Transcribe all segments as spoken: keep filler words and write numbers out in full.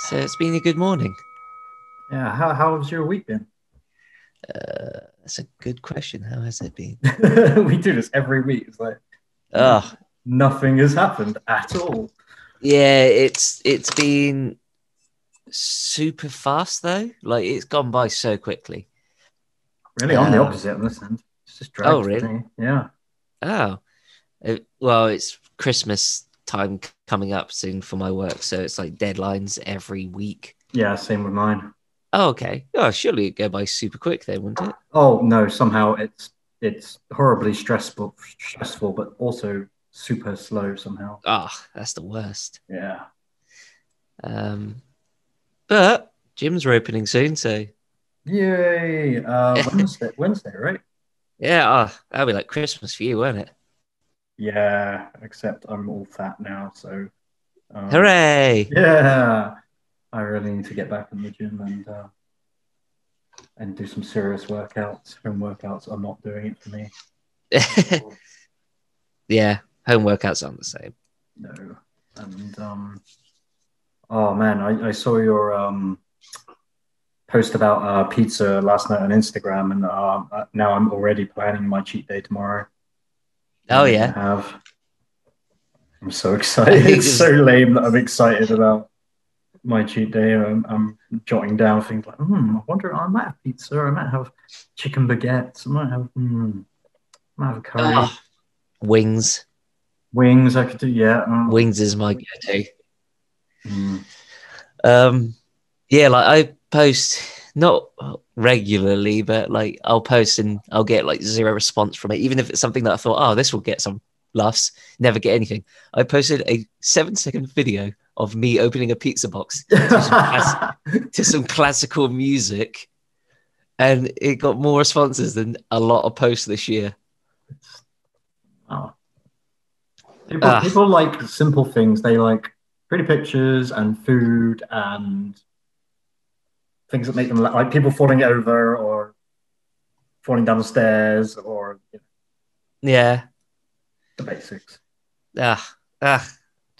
So it's been a good morning. Yeah. How how has your week been? Uh, that's a good question. How has it been? We do this every week. It's like, oh, nothing has happened at all. Yeah, it's it's been super fast though. Like it's gone by so quickly. Really, I'm um, the opposite on this end. It's just dragged. Oh, really? Me. Yeah. Oh, it, well, it's Christmas time coming up soon for my work, so it's like deadlines every week. Yeah, same with mine. Oh, okay. Oh, surely it'd go by super quick then, wouldn't it? Oh no, somehow it's it's horribly stressful, stressful, but also super slow somehow. Ah, oh, that's the worst. Yeah. Um, but gyms are opening soon, so yay! Uh, Wednesday, Wednesday, right? Yeah, oh, that'll be like Christmas for you, won't it? Yeah, except I'm all fat now, so um, hooray! Yeah. I really need to get back in the gym and uh, and do some serious workouts. Home workouts are not doing it for me. Yeah, home workouts aren't the same. No. And um, oh man, I, I saw your um, post about uh, pizza last night on Instagram, and uh, now I'm already planning my cheat day tomorrow. Oh yeah. I have. I'm so excited. It's so lame that I'm excited about my cheat day. I'm, I'm jotting down things like, hmm, I wonder, I might have pizza, I might have chicken baguettes, I might have, mm, I might have a curry. Uh, wings. Wings, I could do, yeah. Um, wings is my go-to. Mm. Um, yeah, like I post, not regularly, but like I'll post and I'll get like zero response from it, even if it's something that I thought, oh, this will get some laughs, never get anything. I posted a seven-second video of me opening a pizza box to some, class to some classical music, and it got more responses than a lot of posts this year. Oh. People, uh, people like simple things. They like pretty pictures and food and things that make them laugh, like people falling over or falling down the stairs or... You know, yeah. The basics. Ah, ah,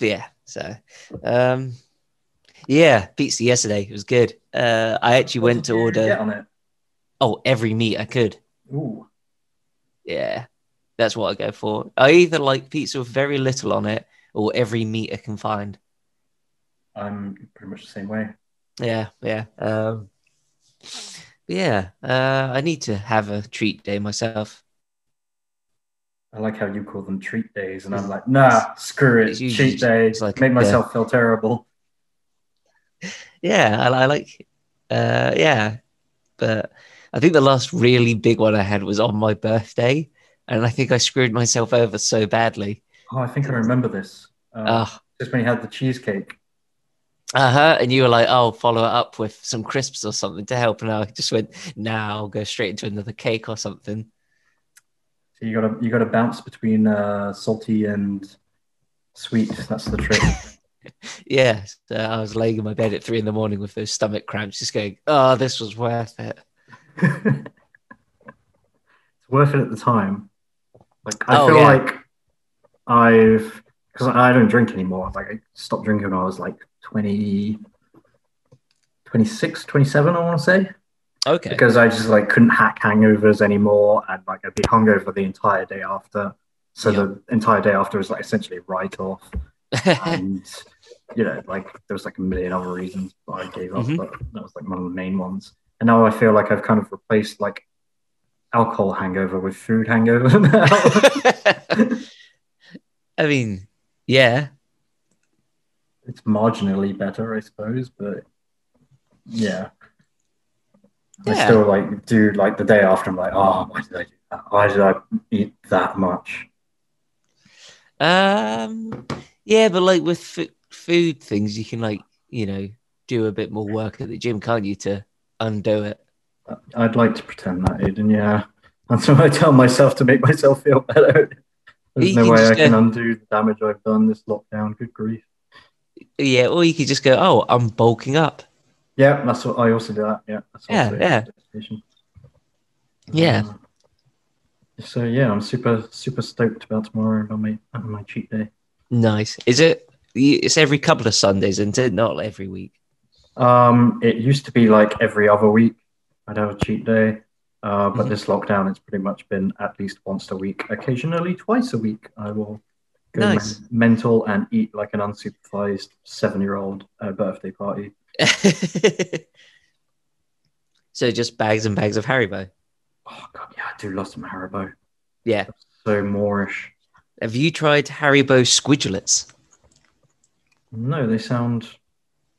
yeah. So, um, yeah, pizza yesterday. It was good. Uh, I actually went to order. Get on it? Oh, every meat I could. Ooh. Yeah, that's what I go for. I either like pizza with very little on it or every meat I can find. I'm pretty much the same way. Yeah, yeah. Um, yeah, uh, I need to have a treat day myself. I like how you call them treat days, and I'm like, nah, screw it, cheat days, like, make myself yeah. feel terrible. Yeah, I, I like, uh, yeah, but I think the last really big one I had was on my birthday, and I think I screwed myself over so badly. Oh, I think I remember this. Um, oh. Just when you had the cheesecake. Uh-huh, and you were like, oh, follow it up with some crisps or something to help, and I just went, nah, I'll go straight into another cake or something. So you gotta you gotta bounce between uh, salty and sweet. That's the trick. Yeah, so I was laying in my bed at three in the morning with those stomach cramps, just going, "Oh, this was worth it." It's worth it at the time. Like I oh, feel yeah. like I've because I don't drink anymore. Like I stopped drinking when I was like twenty, twenty-six, twenty-seven, I want to say. Okay. Because I just like couldn't hack hangovers anymore, and like I'd be hungover the entire day after. So yep. the entire day after was like essentially write off, and you know, like there was like a million other reasons why I gave up, mm-hmm. but that was like one of the main ones. And now I feel like I've kind of replaced like alcohol hangover with food hangover now. I mean, yeah, it's marginally better, I suppose, but yeah. Yeah. I still like do like the day after. I'm like, oh, why did I do that? Why did I eat that much? Um, yeah, but like with f food things, you can like you know do a bit more work at the gym, can't you, to undo it? I'd like to pretend that, Aiden. Yeah, that's what I tell myself to make myself feel better. There's no way I can undo the damage I've done this lockdown. Good grief. Yeah, or you could just go, oh, I'm bulking up. Yeah, that's what I also do. That yeah, that's yeah, yeah, um, yeah. So yeah, I'm super, super stoked about tomorrow about my about my cheat day. Nice. Is it? It's every couple of Sundays, isn't it? Not every week. Um, it used to be like every other week I'd have a cheat day. Uh, but mm-hmm. this lockdown, it's pretty much been at least once a week, occasionally twice a week. I will go nice. men- mental and eat like an unsupervised seven-year-old at a birthday party. So just bags and bags of Haribo. Oh, God, yeah, I do love some Haribo. Yeah. That's so Moorish. Have you tried Haribo Squidgelets? No, they sound...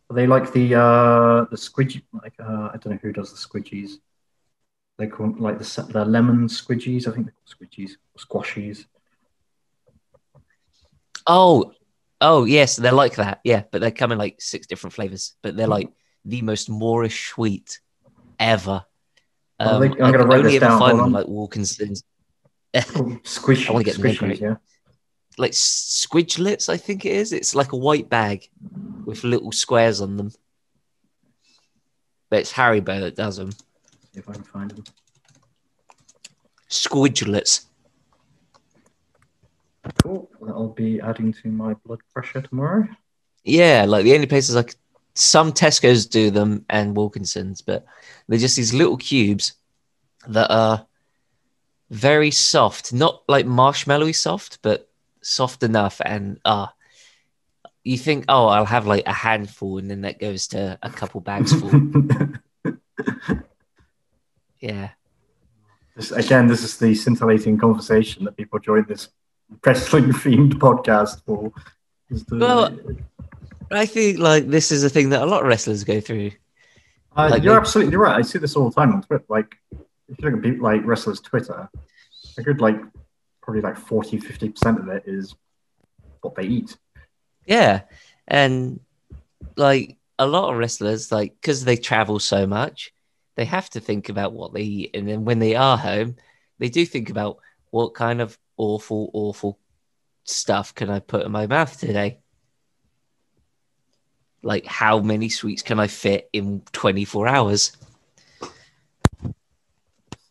Are they like the uh, the squidgy... Like, uh, I don't know who does the squidgies. They call them like the, the lemon squidgies. I think they're called squidgies. Squashies. Oh, oh, yes. They're like that. Yeah, but they come in like six different flavors. But they're like the most Moorish sweet ever. Um, well, they, I'm going to write this down. Find them, like Walkinson's. Squish, I want to get squishies, yeah. Like squidgelets, I think it is. It's like a white bag with little squares on them. But it's Haribo that does them. If I can find them. Squidgelets. Cool. That'll be adding to my blood pressure tomorrow. Yeah, like the only places I could, some Tesco's do them and Wilkinson's, but they're just these little cubes that are very soft. Not like marshmallowy soft, but soft enough. And uh, you think, oh, I'll have like a handful, and then that goes to a couple bags full. Yeah. This, again, this is the scintillating conversation that people join this wrestling-themed podcast for. The... Well, I think like this is a thing that a lot of wrestlers go through. Uh, like, you're they... absolutely right. I see this all the time on Twitter. Like, if you look at like wrestlers' Twitter, a good like probably like forty, fifty percent of it is what they eat. Yeah, and like a lot of wrestlers, like because they travel so much. They have to think about what they eat. And then when they are home, they do think about what kind of awful, awful stuff can I put in my mouth today? Like how many sweets can I fit in twenty-four hours?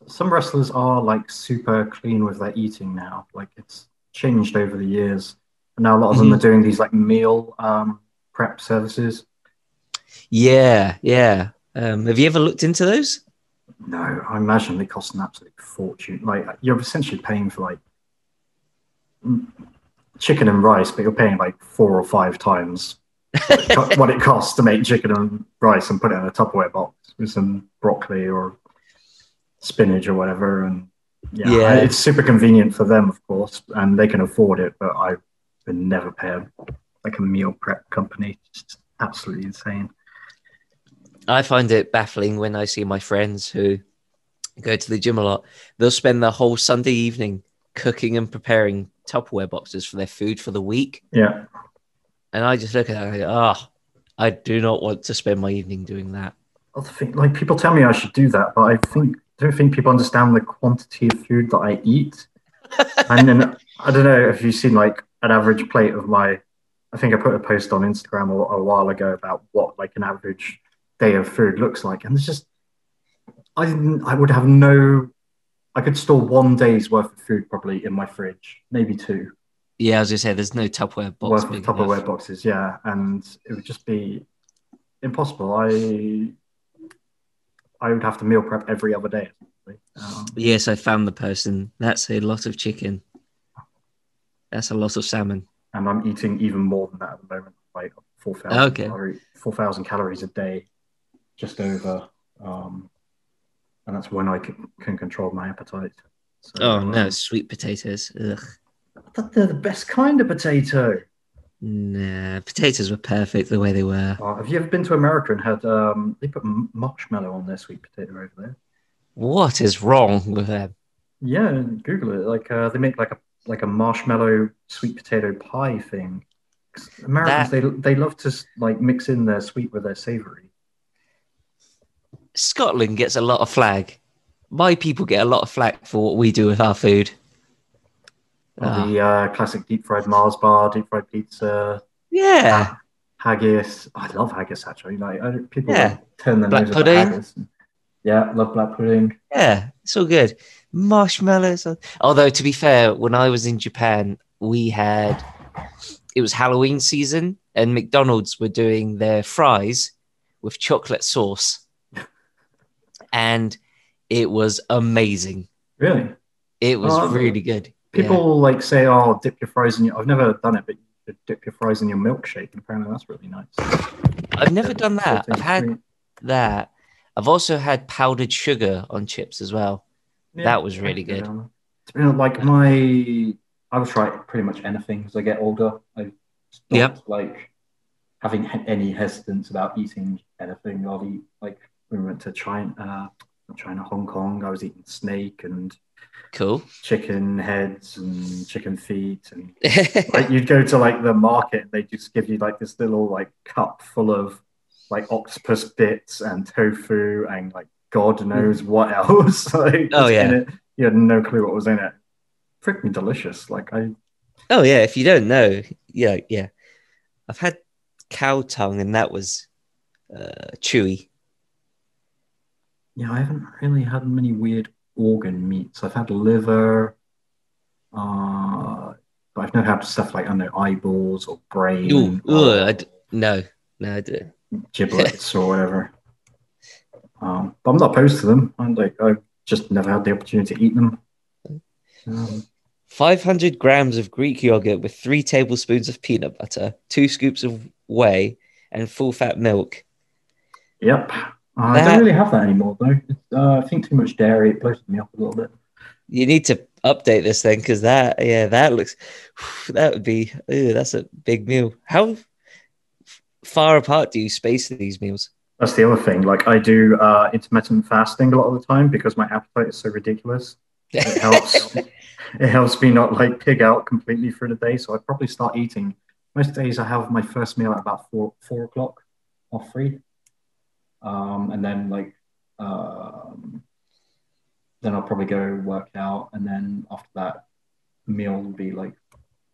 Some wrestlers are like super clean with their eating now. Like it's changed over the years. And now a lot of them are doing these like meal um, prep services. Yeah, yeah. Um, have you ever looked into those? No, I imagine they cost an absolute fortune. Like you're essentially paying for like chicken and rice, but you're paying like four or five times what, it co- what it costs to make chicken and rice and put it in a Tupperware box with some broccoli or spinach or whatever. And yeah, yeah. It's super convenient for them, of course, and they can afford it. But I would never pay a, like a meal prep company. It's absolutely insane. I find it baffling when I see my friends who go to the gym a lot. They'll spend the whole Sunday evening cooking and preparing Tupperware boxes for their food for the week. Yeah. And I just look at it and I go, oh, I do not want to spend my evening doing that. I think, like, people tell me I should do that, but I think I don't think people understand the quantity of food that I eat. And then, I don't know if you've seen, like, an average plate of my... I think I put a post on Instagram a, a while ago about what, like, an average... day of food looks like, and it's just I didn't I would have no I could store one day's worth of food probably in my fridge, maybe two. Yeah, as you say, there's no Tupperware boxes. Worth of Tupperware enough. boxes, yeah, and it would just be impossible. I I would have to meal prep every other day. Um, yes, I found the person. That's a lot of chicken. That's a lot of salmon, and I'm eating even more than that at the moment. Like four thousand, okay. calories, four thousand calories a day. Just over, um, and that's when I can, can control my appetite. So, oh no, um, sweet potatoes! Ugh, I thought they're the best kind of potato. Nah, potatoes were perfect the way they were. Oh, have you ever been to America and had? Um, they put marshmallow on their sweet potato over there. What is wrong with them? Yeah, Google it. Like uh, they make like a like a marshmallow sweet potato pie thing. Americans that... they they love to like mix in their sweet with their savory. Scotland gets a lot of flag. My people get a lot of flag for what we do with our food. Uh, the uh, classic deep-fried Mars bar, deep-fried pizza. Yeah. Haggis. I love haggis, actually. Like I don't, people yeah. turn their nose at haggis. Yeah, love black pudding. Yeah, it's all good. Marshmallows. Although, to be fair, when I was in Japan, we had... It was Halloween season, and McDonald's were doing their fries with chocolate sauce. And it was amazing. Really? It was oh, really good. People yeah. like say, oh, dip your fries in your... I've never done it, but you dip your fries in your milkshake. And apparently that's really nice. I've never done that. I've had that. I've also had powdered sugar on chips as well. Yeah, that was really good. Yeah. You know, like my... I'll try pretty much anything as I get older. I stopped yep. like having any hesitance about eating anything. I'll eat like when we went to China, uh, China, Hong Kong. I was eating snake and cool chicken heads and chicken feet, and like you'd go to like the market and they just give you like this little like cup full of like octopus bits and tofu and like God knows what else. like, oh yeah, in it. You had no clue what was in it. Freaking delicious. Like I oh yeah if you don't know yeah yeah I've had cow tongue and that was uh chewy. yeah I haven't really had many weird organ meats. I've had liver, uh but I've never had stuff like, I don't know, eyeballs or brain. Ooh, or ooh, I d no no I do giblets or whatever, um but I'm not opposed to them. I'm like, I've just never had the opportunity to eat them. Um, five hundred grams of Greek yogurt with three tablespoons of peanut butter, two scoops of whey, and full-fat milk. Yep. Uh, that, I don't really have that anymore, though. Uh, I think too much dairy. It blows me up a little bit. You need to update this thing, because that, yeah, that looks... That would be... Ew, that's a big meal. How far apart do you space these meals? That's the other thing. Like, I do uh, intermittent fasting a lot of the time because my appetite is so ridiculous. It helps. It helps me not like pig out completely for the day. So I probably start eating most days. I have my first meal at about four four o'clock or three, um, and then like um, then I'll probably go work out, and then after that, meal will be like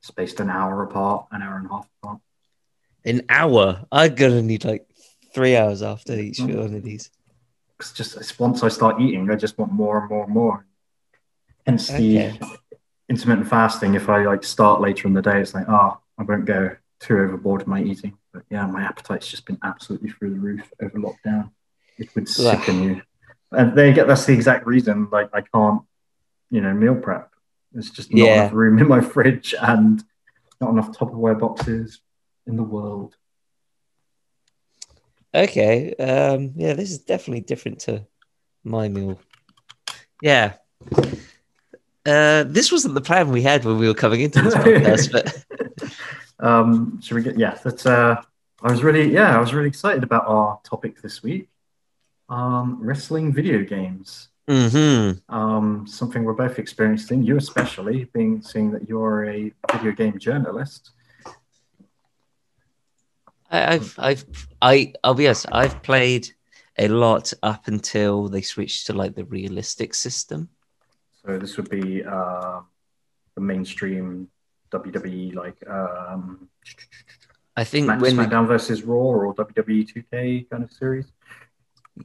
spaced an hour apart, an hour and a half apart. An hour? I'm gonna need like three hours after each mm-hmm. one of these. It's just it's once I start eating, I just want more and more and more. Hence the okay. intermittent fasting. If I like start later in the day, it's like, oh, I won't go too overboard in my eating. But yeah, my appetite's just been absolutely through the roof over lockdown. It would sicken you. And there you go. That's the exact reason. Like I can't, you know, meal prep. There's just not yeah. enough room in my fridge and not enough Tupperware boxes in the world. Okay. Um, yeah, this is definitely different to my meal. Yeah. Uh, this wasn't the plan we had when we were coming into this podcast, but um, should we get? Yeah, that's. Uh, I was really, yeah, I was really excited about our topic this week: um, wrestling video games. Mm-hmm. Um, something we're both experiencing. You especially, being seeing that you're a video game journalist. I, I've, I've, I, I'll be honest. I've played a lot up until they switched to like the realistic system. So this would be uh, the mainstream W W E, like um, I think Smack, when SmackDown versus Raw or W W E two K kind of series.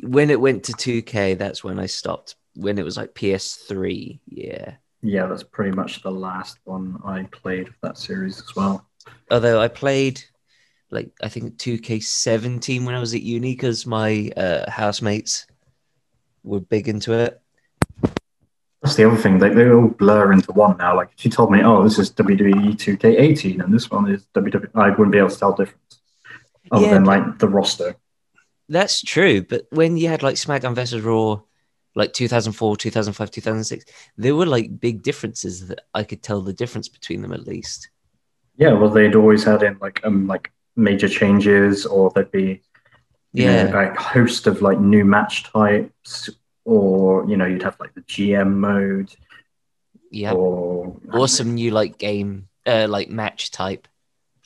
When it went to two K, that's when I stopped. When it was like P S three, yeah, yeah, that's pretty much the last one I played of that series as well. Although I played like I think two K seventeen when I was at uni because my uh, housemates were big into it. That's the other thing. They, they all blur into one now. Like, she told me, oh, this is W W E two K eighteen, and this one is W W E. I wouldn't be able to tell the difference other yeah, than, like, the roster. That's true. But when you had, like, SmackDown versus Raw, like, two thousand four, two thousand five, two thousand six, there were, like, big differences that I could tell the difference between them, at least. Yeah, well, they'd always had in, like, um, like major changes, or there'd be, you yeah. know, like, a host of, like, new match types. Or, you know, you'd have, like, the G M mode. Yeah. Or, or some new, like, game, uh, like, match type,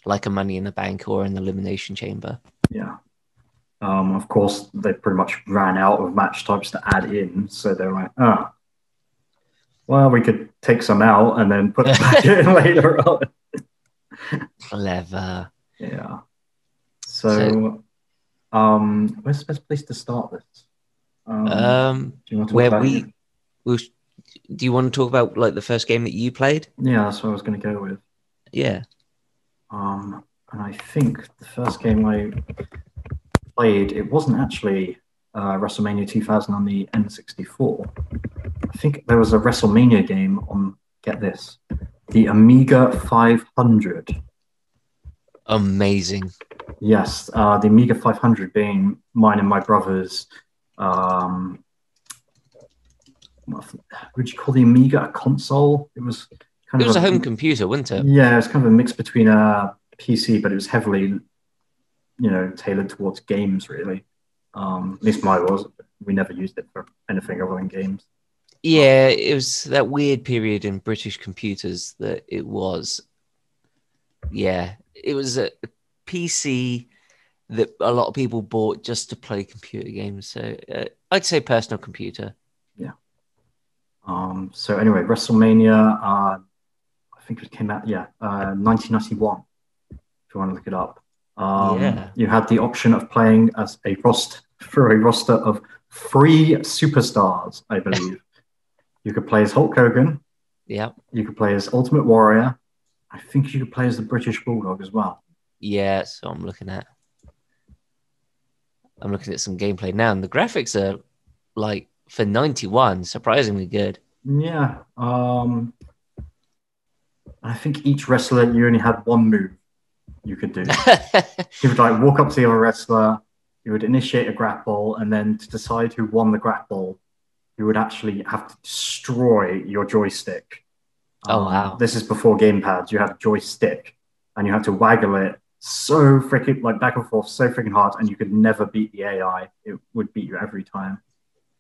like a Money in the Bank or an Elimination Chamber. Yeah. Um, of course, they pretty much ran out of match types to add in, so they were like, oh, well, we could take some out and then put them back in later on. Clever. Yeah. So, so um, where's the best place to start this? Um, um do you want to where we, we do you want to talk about like the first game that you played? Yeah, that's what I was going to go with. Yeah. Um and I think the first game I played, it wasn't actually uh, WrestleMania two thousand on the N sixty-four. I think there was a WrestleMania game on, get this, the Amiga five hundred. Amazing. Yes, uh, the Amiga five hundred being mine and my brother's, um, would you call the Amiga a console? It was kind of it was a, a home computer, wasn't it? Yeah, it was kind of a mix between a P C, but it was heavily, you know, tailored towards games, really. Um, at least mine was. We never used it for anything other than games. Yeah, it was that weird period in British computers that it was. Yeah, it was a P C that a lot of people bought just to play computer games. So uh, I'd say personal computer. Yeah. Um, so anyway, WrestleMania, uh, I think it came out, yeah, uh, nineteen ninety-one, if you want to look it up. Um, yeah. You had the option of playing as a roster, for a roster of three superstars, I believe. You could play as Hulk Hogan. Yeah. You could play as Ultimate Warrior. I think you could play as the British Bulldog as well. Yeah, so I'm looking at, I'm looking at some gameplay now, and the graphics are, like, for ninety-one, surprisingly good. Yeah. Um, I think each wrestler, you only had one move you could do. You would, like, walk up to the other wrestler, you would initiate a grapple, and then to decide who won the grapple, you would actually have to destroy your joystick. Oh, um, wow. This is before gamepads. You had a joystick, and you had to waggle it so freaking, like, back and forth, so freaking hard, and you could never beat the A I. It would beat you every time.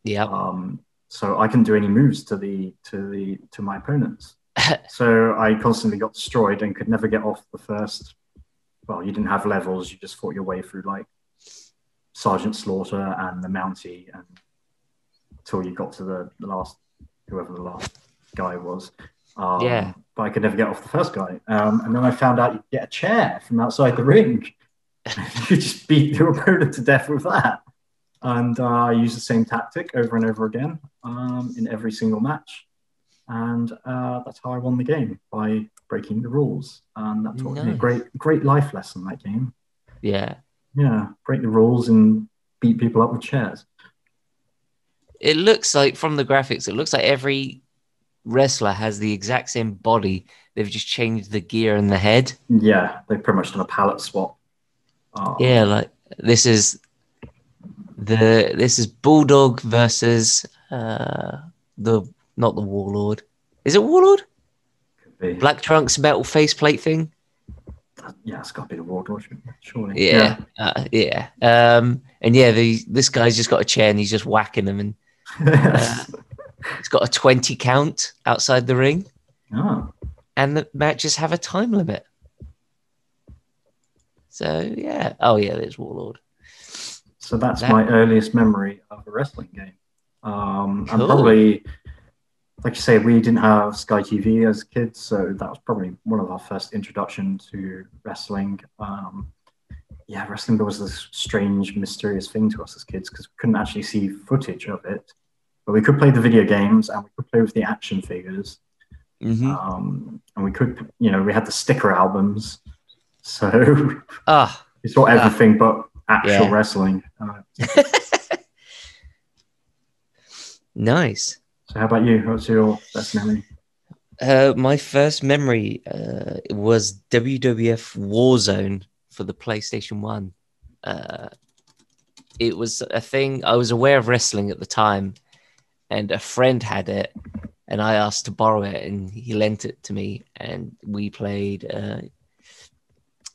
Yeah. Um, so I couldn't do any moves to the to the to my opponents. So I constantly got destroyed and could never get off the first. Well, you didn't have levels. You just fought your way through, like, Sergeant Slaughter and the Mountie, and until you got to the, the last, whoever the last guy was. Um, yeah. But I could never get off the first guy. Um, and then I found out you could get a chair from outside the ring. You just beat your opponent to death with that. And uh, I use the same tactic over and over again um, in every single match. And uh, that's how I won the game, by breaking the rules. And that taught nice. me a great, great life lesson, that game. Yeah. Yeah, break the rules and beat people up with chairs. It looks like, from the graphics, it looks like every wrestler has the exact same body. They've just changed the gear and the head. Yeah, they've pretty much done a palette swap. Oh. Yeah, like, this is... The this is Bulldog versus uh, the not the Warlord. Is it Warlord? Could be. Black trunks, metal faceplate thing. That, yeah, it's got to be the Warlord, surely. Yeah, yeah. Uh, yeah. Um, and yeah, the, this guy's just got a chair and he's just whacking them, and uh, it's got a twenty count outside the ring. Oh. And the matches have a time limit. So yeah, oh yeah, there's Warlord. So that's that... my earliest memory of a wrestling game. Um, cool. And probably, like you say, we didn't have Sky T V as kids, so that was probably one of our first introduction to wrestling. Um, yeah, wrestling was this strange, mysterious thing to us as kids because we couldn't actually see footage of it. But we could play the video games and we could play with the action figures. Mm-hmm. Um, and we could, you know, we had the sticker albums. So uh, we saw everything uh. but... actual yeah. wrestling. Uh, nice. So how about you? What's your best memory? Uh, my first memory uh, was W W F Warzone for the PlayStation one. Uh, it was a thing, I was aware of wrestling at the time, and a friend had it, and I asked to borrow it, and he lent it to me, and we played, uh,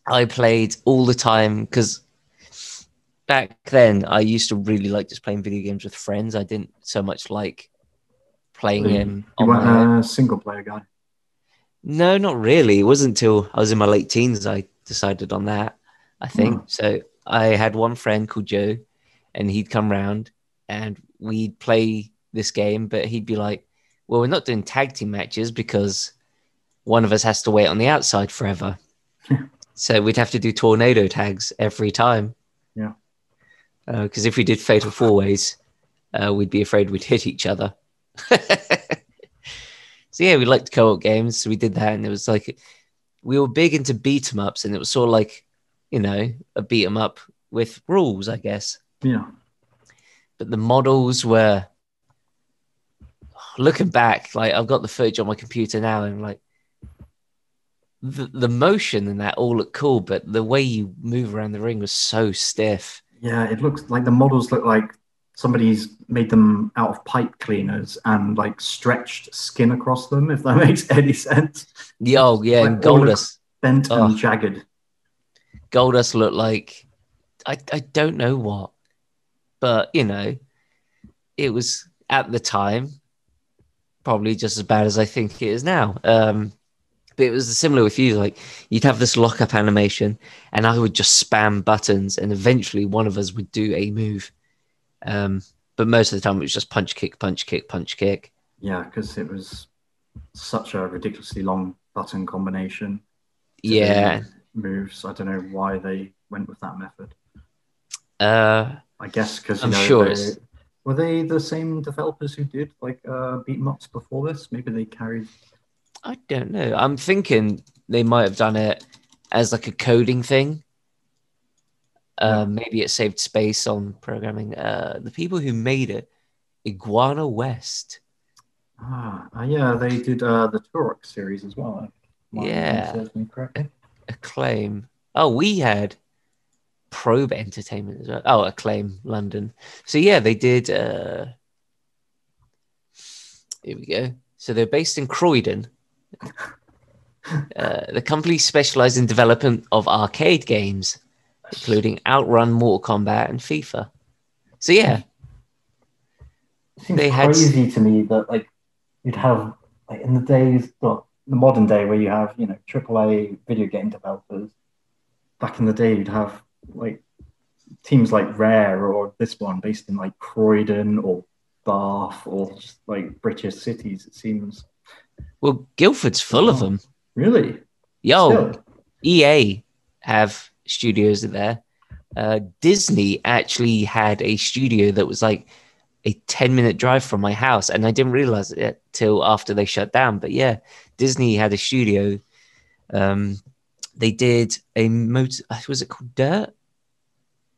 I played all the time, because back then, I used to really like just playing video games with friends. I didn't so much like playing so you, them. You weren't a uh, single player guy? No, not really. It wasn't until I was in my late teens I decided on that, I think. Mm. So I had one friend called Joe, and he'd come round and we'd play this game, but he'd be like, well, we're not doing tag team matches because one of us has to wait on the outside forever. So we'd have to do tornado tags every time. Yeah. Because uh, if we did fatal four ways, uh, we'd be afraid we'd hit each other. So yeah, we liked co-op games, so we did that, and it was like we were big into beat 'em ups, and it was sort of like, you know, a beat 'em up with rules, I guess. Yeah. But the models were, looking back, like I've got the footage on my computer now, and like the, the motion and that all looked cool, but the way you move around the ring was so stiff. Yeah, it looks like the models look like somebody's made them out of pipe cleaners and like stretched skin across them, if that makes any sense. Yeah, oh, yeah, like, and Goldust. Bent oh. and jagged. Goldust looked like, I, I don't know what, but you know, it was at the time probably just as bad as I think it is now. Um, but it was similar with you, like you'd have this lock-up animation and I would just spam buttons and eventually one of us would do a move. Um, but most of the time it was just punch, kick, punch, kick, punch, kick. Yeah, because it was such a ridiculously long button combination. Yeah. Moves. I don't know why they went with that method. Uh, I guess because I'm know, sure they, were they the same developers who did like uh, beat 'em ups before this? Maybe they carried. I don't know. I'm thinking they might have done it as like a coding thing. Uh, yeah. Maybe it saved space on programming. Uh, the people who made it, Iguana West. Ah, uh, yeah, they did uh, the Turok series as well. Martin yeah, Acclaim. Oh, we had Probe Entertainment as well. Oh, Acclaim London. So yeah, they did. Uh... Here we go. So they're based in Croydon. uh, the company specialised in development of arcade games, including Outrun, Mortal Kombat, and FIFA. So yeah, it seems they crazy had... to me that like you'd have like in the days. Well, the modern day where you have, you know, triple A video game developers, back in the day you'd have like teams like Rare or this one based in like Croydon or Bath or just like British cities, it seems. Well, Guildford's full oh, of them. Really? Yo, Still. E A have studios there. Uh, Disney actually had a studio that was like a ten minute drive from my house, and I didn't realize it till after they shut down. But yeah, Disney had a studio. Um, they did a motor, was it called Dirt?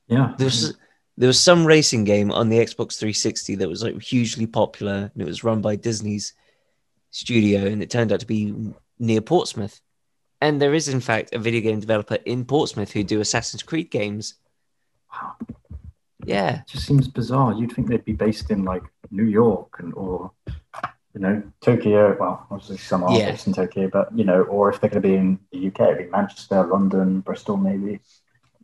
Yeah. There was, there was some racing game on the Xbox three sixty that was like hugely popular, and it was run by Disney's studio, and it turned out to be near Portsmouth. And there is, in fact, a video game developer in Portsmouth who do Assassin's Creed games. Wow. Yeah, it just seems bizarre. You'd think they'd be based in like New York and or you know Tokyo. Well, obviously some are yeah. based in Tokyo, but you know, or if they're going to be in the U K, it'd be Manchester, London, Bristol, maybe.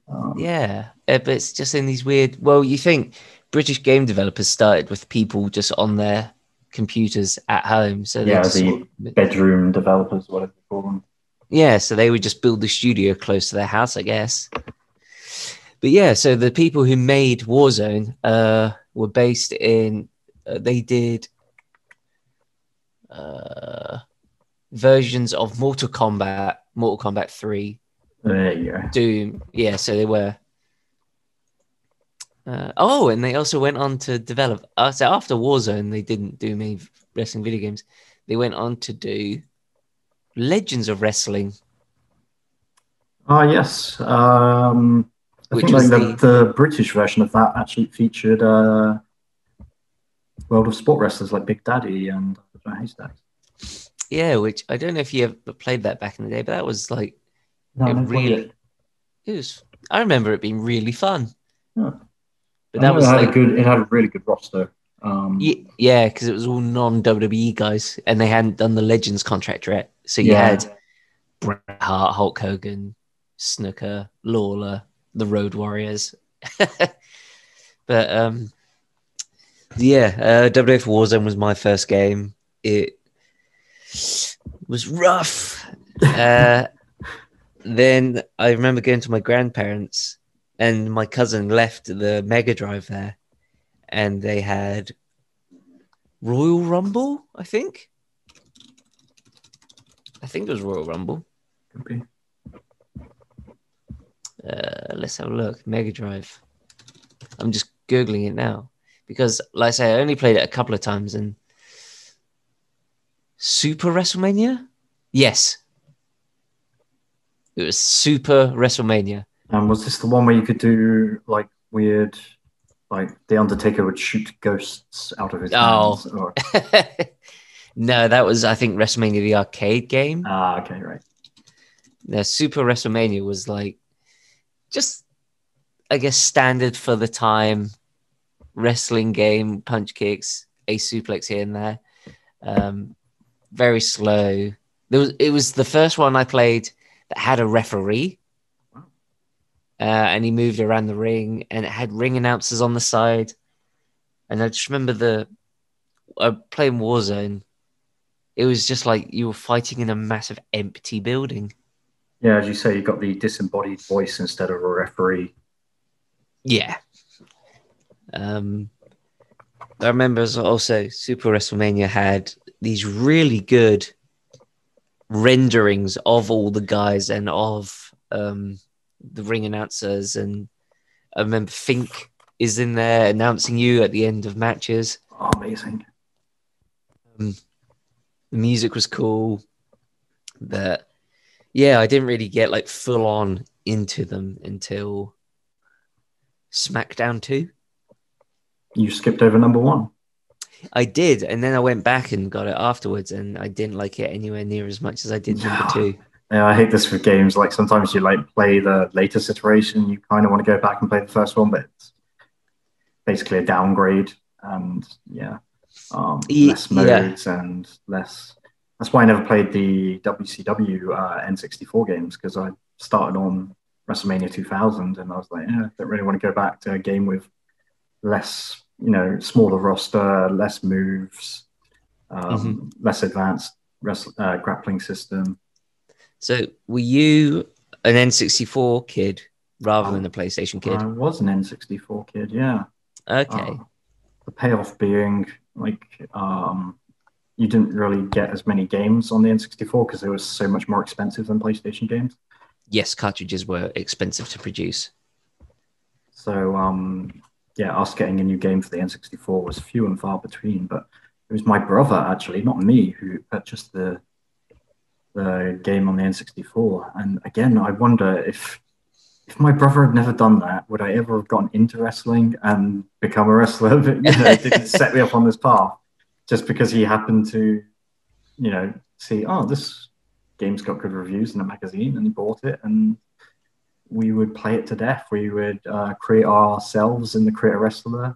Um, yeah, but it's just in these weird. Well, you think British game developers started with people just on their computers at home, so yeah, just, the bedroom developers, whatever you call them. Yeah, so they would just build the studio close to their house, I guess. But yeah, so the people who made Warzone uh, were based in, uh, they did uh, versions of Mortal Kombat, Mortal Kombat three, there you go. Doom. Yeah, so they were. Uh, oh, and they also went on to develop, uh, so after Warzone, they didn't do many wrestling video games. They went on to do Legends of Wrestling. Ah, uh, yes. Um... I Which think was like the, the, the British version of that actually featured uh, World of Sport wrestlers like Big Daddy and Haystacks. Yeah, which I don't know if you ever played that back in the day, but that was like no, it really. It was. I remember it being really fun. Yeah. But that was it had like a good. It had a really good roster. Um, yeah, because it was all non-W W E guys, and they hadn't done the Legends contract yet. So you yeah. had Bret Hart, Hulk Hogan, Snooker, Lawler. The Road Warriors. But um yeah, uh W W F Warzone was my first game. It was rough. Uh then I remember going to my grandparents, and my cousin left the Mega Drive there, and they had Royal Rumble, I think. I think it was Royal Rumble. Could be. Uh, let's have a look. Mega Drive. I'm just Googling it now because, like I say, I only played it a couple of times. And Super WrestleMania? Yes. It was Super WrestleMania. And was this the one where you could do like weird, like the Undertaker would shoot ghosts out of his oh. hands? Or... No, that was, I think, WrestleMania, the arcade game. Ah, okay, right. No, Super WrestleMania was like just, I guess, standard for the time wrestling game, punch kicks, a suplex here and there. Um, very slow. There was, it was the first one I played that had a referee. Wow. Uh, and he moved around the ring and it had ring announcers on the side. And I just remember the uh, playing Warzone. It was just like you were fighting in a massive empty building. Yeah, as you say, you got the disembodied voice instead of a referee. Yeah. Um, I remember also Super WrestleMania had these really good renderings of all the guys and of um, the ring announcers. And I remember Fink is in there announcing you at the end of matches. Oh, amazing. Um, the music was cool. The, yeah, I didn't really get like full on into them until SmackDown two. You skipped over number one. I did, and then I went back and got it afterwards, and I didn't like it anywhere near as much as I did number two. Yeah, I hate this for games. Like sometimes you like play the latest iteration, you kind of want to go back and play the first one, but it's basically a downgrade, and yeah. Um, less modes yeah. and less. That's why I never played the W C W uh, N sixty-four games, because I started on WrestleMania two thousand and I was like, yeah, I don't really want to go back to a game with less, you know, smaller roster, less moves, um, mm-hmm. less advanced wrestling, uh, grappling system. So were you an N sixty-four kid rather um, than a PlayStation kid? I was an N sixty-four kid, yeah. Okay. Uh, the payoff being like um, you didn't really get as many games on the N sixty-four because they were so much more expensive than PlayStation games. Yes, cartridges were expensive to produce. So, um, yeah, us getting a new game for the N sixty-four was few and far between, but it was my brother, actually, not me, who purchased the, the game on the N sixty-four. And again, I wonder if... If my brother had never done that, would I ever have gotten into wrestling and become a wrestler? But, you know, didn't set me up on this path just because he happened to, you know, see, oh, this game's got good reviews in a magazine, and he bought it, and we would play it to death. We would uh, create ourselves in the Creator Wrestler.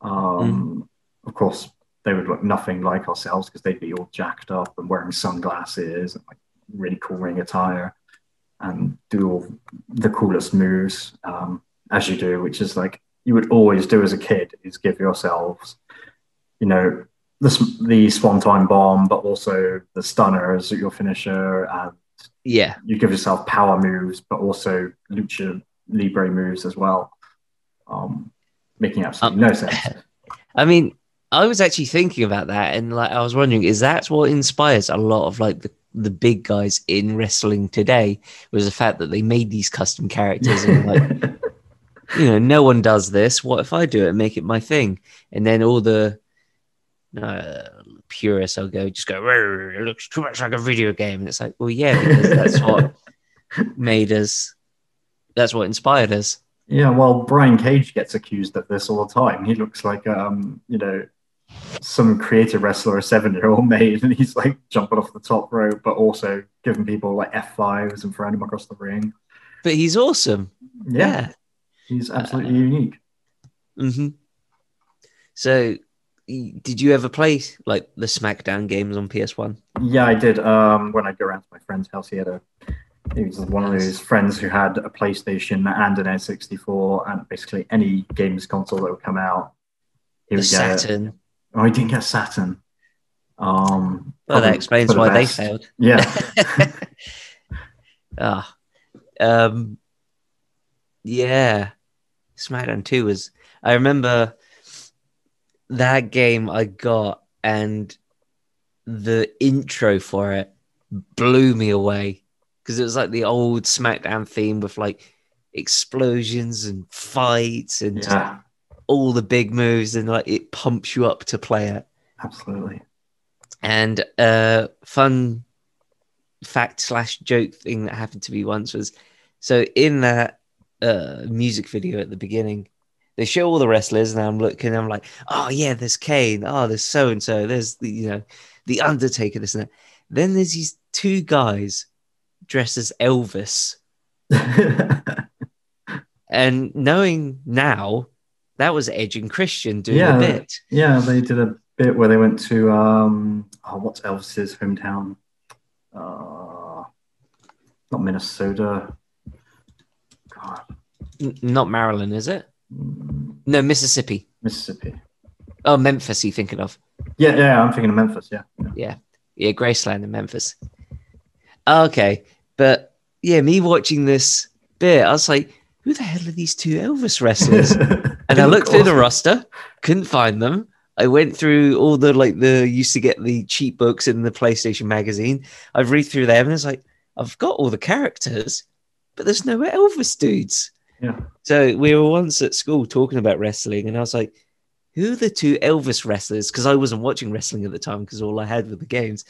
Um, mm. Of course, they would look nothing like ourselves because they'd be all jacked up and wearing sunglasses and like really cool ring attire. And do all the coolest moves um, as you do, which is like you would always do as a kid, is give yourselves, you know, the, the Swanton Bomb, but also the stunner as your finisher. And yeah, you give yourself power moves, but also lucha libre moves as well, um, making absolutely um, no sense. I mean, I was actually thinking about that, and like I was wondering, is that what inspires a lot of like the the big guys in wrestling today, was the fact that they made these custom characters and like, you know, no one does this. What if I do it and make it my thing? And then all the uh, purists will go, just go, it looks too much like a video game. And it's like, well, yeah, because that's what made us, that's what inspired us. Yeah, well, Brian Cage gets accused of this all the time. He looks like, um, you know, some creative wrestler a seven-year-old made, and he's like jumping off the top rope but also giving people like F fives and throwing him across the ring, but he's awesome. Yeah, yeah. He's absolutely uh, unique. Mm-hmm. So did you ever play like the SmackDown games on P S one? Yeah, I did. Um, when I'd go around to my friend's house, he had a he was one of those friends who had a PlayStation and an N sixty-four and basically any games console that would come out. He the would Saturn get Oh, he didn't get Saturn. Um, well, that explains why they failed. Yeah. Ah, oh. um, yeah. SmackDown two was. I remember that game I got, and the intro for it blew me away because it was like the old SmackDown theme with like explosions and fights and. Yeah. Just, all the big moves, and like it pumps you up to play it. Absolutely. And uh fun fact slash joke thing that happened to me once was So in that uh, music video at the beginning, they show all the wrestlers, and I'm looking, I'm like, oh yeah, there's Kane, oh there's so and so, there's the, you know, the Undertaker, this and that. Then there's these two guys dressed as Elvis, and knowing now, that was Edge and Christian doing yeah, a bit. Yeah, they did a bit where they went to um, oh, what's Elvis's hometown? Uh, not Minnesota. God. N- not Maryland, is it? No, Mississippi. Mississippi. Oh, Memphis, are you thinking of? Yeah, yeah, I'm thinking of Memphis, yeah. Yeah, yeah, yeah, Graceland in Memphis. Okay, but yeah, me watching this bit, I was like, who the hell are these two Elvis wrestlers? And I looked through the roster, couldn't find them. I went through all the, like, the, used to get the cheat books in the PlayStation magazine. I've read through them, and it's like, I've got all the characters, but there's no Elvis dudes. Yeah. So we were once at school talking about wrestling, and I was like, who are the two Elvis wrestlers? Because I wasn't watching wrestling at the time, because all I had were the games.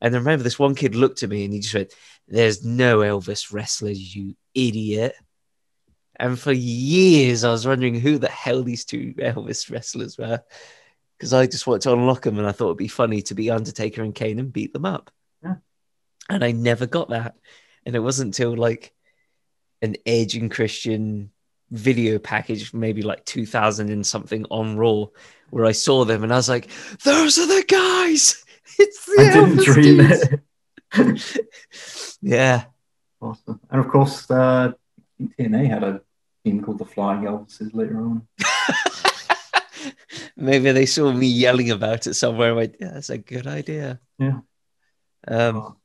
And I remember this one kid looked at me, and he just went, there's no Elvis wrestlers, you idiot. And for years, I was wondering who the hell these two Elvis wrestlers were, because I just wanted to unlock them, and I thought it'd be funny to be Undertaker and Kane and beat them up. Yeah. And I never got that. And it wasn't until like an Edge and Christian video package, maybe like two thousand and something on Raw, where I saw them, and I was like, those are the guys! It's the I Elvis didn't dream dudes. It. Yeah. Awesome. And of course, uh, T N A had a team called the Flying Elvises later on. Maybe they saw me yelling about it somewhere and went, yeah, that's a good idea. Yeah. Um,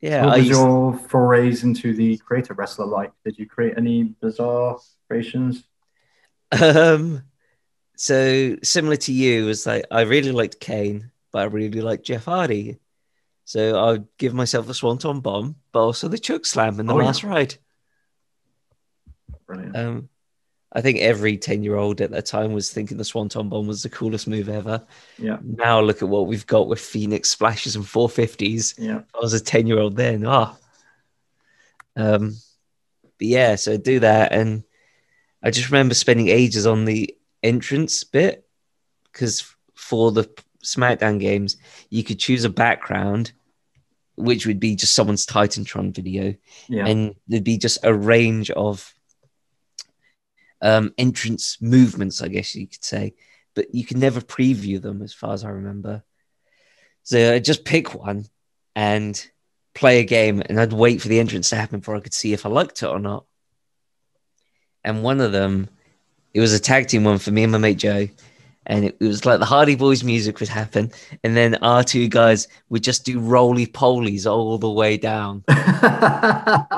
yeah. What was used... your forays into the creator wrestler like? Did you create any bizarre creations? Um, so similar to you, was like, I really liked Kane, but I really liked Jeff Hardy. So I would give myself a Swanton Bomb, but also the choke slam in the oh, last yeah. ride. Brilliant. Um, I think every ten-year-old at that time was thinking the Swanton Bomb was the coolest move ever. Yeah. Now look at what we've got with Phoenix splashes and four fifties. Yeah. I was a ten-year-old then. Oh. Um, but yeah, so I'd do that. And I just remember spending ages on the entrance bit, because for the SmackDown games, you could choose a background, which would be just someone's Titantron video. Yeah. And there'd be just a range of Um, entrance movements, I guess you could say, but you can never preview them as far as I remember. So I'd just pick one and play a game, and I'd wait for the entrance to happen before I could see if I liked it or not. And one of them, it was a tag team one for me and my mate Joe, and it, it was like the Hardy Boys music would happen, and then our two guys would just do roly-polies all the way down.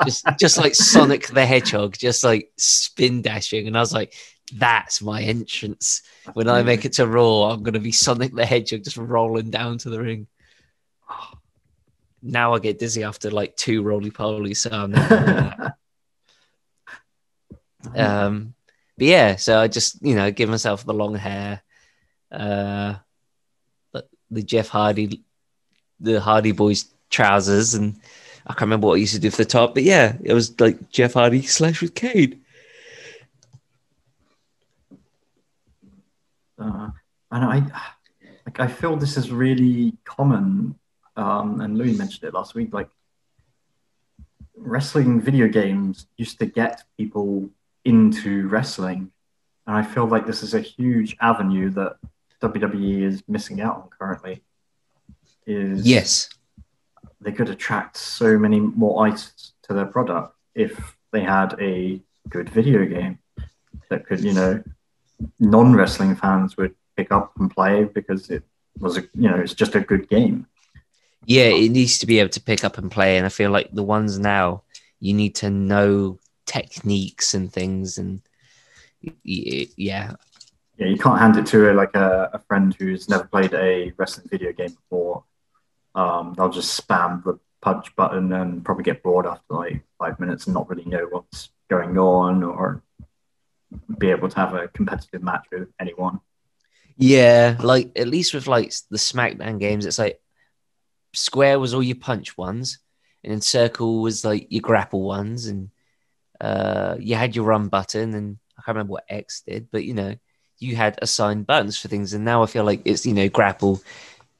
just just like Sonic the Hedgehog, just like spin dashing. And I was like, that's my entrance. When I make it to Raw, I'm going to be Sonic the Hedgehog just rolling down to the ring. Now I get dizzy after like two roly-polies. So I'm not doing that. Um, but yeah, so I just, you know, give myself the long hair. Uh, the Jeff Hardy, the Hardy Boys trousers, and I can't remember what I used to do for the top, but yeah, it was like Jeff Hardy slash with Kane. Uh, and I, like, I feel this is really common. Um, and Louis mentioned it last week. Like, wrestling video games used to get people into wrestling, and I feel like this is a huge avenue that W W E is missing out on currently. Is yes, they could attract so many more eyes to their product if they had a good video game that could, you know, non-wrestling fans would pick up and play because it was, a, you know, it's just a good game. Yeah, it needs to be able to pick up and play, and I feel like the ones now, you need to know techniques and things, and yeah. Yeah, you can't hand it to a, like a, a friend who's never played a wrestling video game before. Um, they'll just spam the punch button and probably get bored after like five minutes and not really know what's going on, or be able to have a competitive match with anyone. Yeah, like at least with like the SmackDown games, it's like square was all your punch ones, and then circle was like your grapple ones, and uh, you had your run button, and I can't remember what X did, but, you know, you had assigned buttons for things. And now I feel like it's, you know, grapple,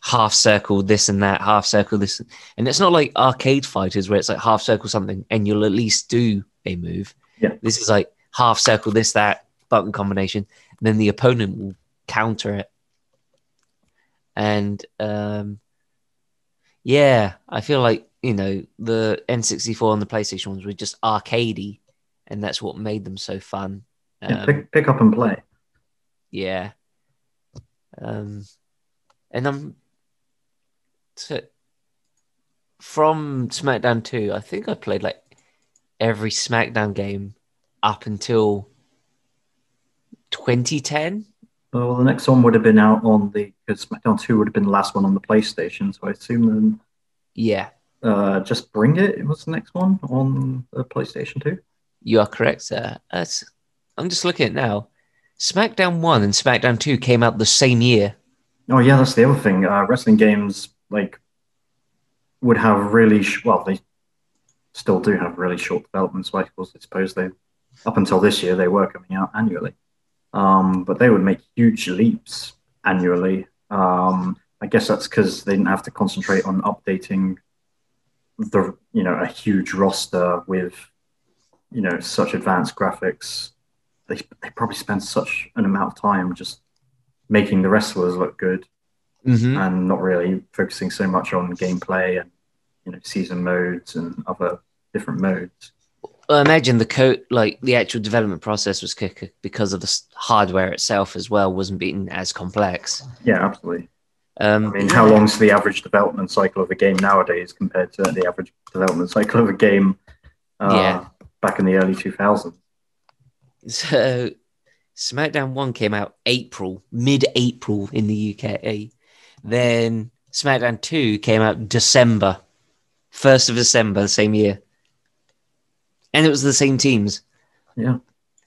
half circle, this and that, half circle, this. And it's not like arcade fighters where it's like half circle something and you'll at least do a move. Yeah. This is like half circle, this, that, button combination. And then the opponent will counter it. And um, yeah, I feel like, you know, the N sixty-four and the PlayStation ones were just arcadey, and that's what made them so fun. Um, yeah, pick, pick up and play. Yeah. Um, and I'm so, from SmackDown two, I think I played like every SmackDown game up until twenty ten. Oh, well, the next one would have been out on the, because SmackDown two would have been the last one on the PlayStation, so I assume then. Yeah. Uh, Just Bring It was the next one on the PlayStation two. You are correct, sir. That's, I'm just looking at it now. SmackDown one and SmackDown two came out the same year. Oh, yeah, that's the other thing. Uh, wrestling games, like, would have really, sh- well, they still do have really short development cycles, I suppose. They, up until this year, they were coming out annually. Um, but they would make huge leaps annually. Um, I guess that's because they didn't have to concentrate on updating the, you know, a huge roster with, you know, such advanced graphics. They, they probably spent such an amount of time just making the wrestlers look good, mm-hmm. and not really focusing so much on gameplay and, you know, season modes and other different modes. I imagine the code, like the actual development process, was quicker because of the hardware itself as well wasn't being as complex. Yeah, absolutely. Um, I mean, how long's the average development cycle of a game nowadays compared to the average development cycle of a game uh, yeah. back in the early two thousands? So, SmackDown one came out April, mid-April in the U K. Then SmackDown two came out December, first of December, the same year. And it was the same teams. Yeah.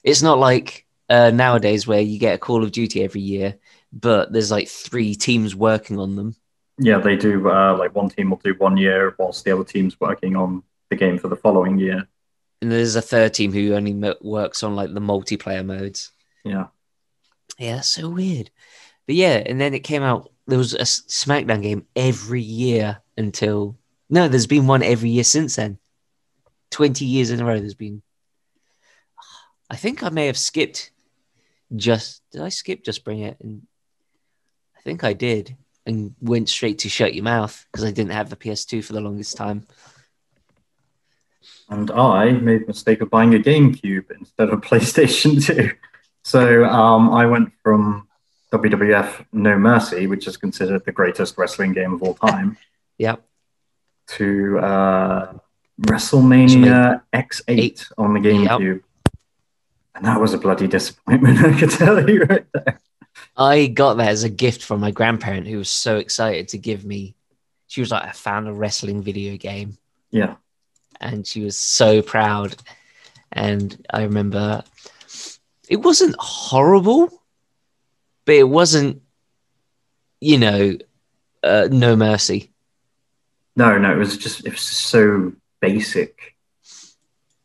It's not like uh, nowadays where you get a Call of Duty every year, but there's like three teams working on them. Yeah, they do. Uh, like one team will do one year whilst the other team's working on the game for the following year. And there's a third team who only mo- works on like the multiplayer modes. Yeah. Yeah, that's so weird. But yeah, and then it came out, there was a SmackDown game every year until... No, there's been one every year since then. twenty years in a row, there's been... I think I may have skipped just... Did I skip Just Bring It? And I think I did, and went straight to Shut Your Mouth, because I didn't have the P S two for the longest time. And I made the mistake of buying a GameCube instead of PlayStation two. So um, I went from W W F No Mercy, which is considered the greatest wrestling game of all time, yep, to... Uh, WrestleMania X eight Eight. on the GameCube. Yep. And that was a bloody disappointment, I could tell you right there. I got that as a gift from my grandparent, who was so excited to give me... She was like, I found a wrestling video game. Yeah. And she was so proud. And I remember... It wasn't horrible, but it wasn't, you know, uh, No Mercy. No, no, it was just... It was so... basic.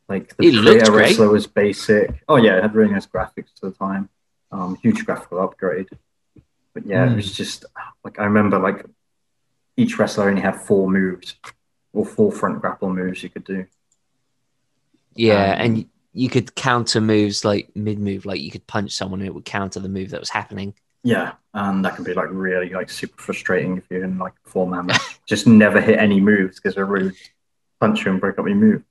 Like the player wrestler was basic. Oh yeah, it had really nice graphics to the time. Um, huge graphical upgrade. But yeah, mm. it was just like I remember like each wrestler only had four moves or four front grapple moves you could do. Yeah, um, and you could counter moves like mid-move, like you could punch someone and it would counter the move that was happening. Yeah, and that can be like really like super frustrating if you're in like four man. Just never hit any moves because they're rude. Punch you and break up your move.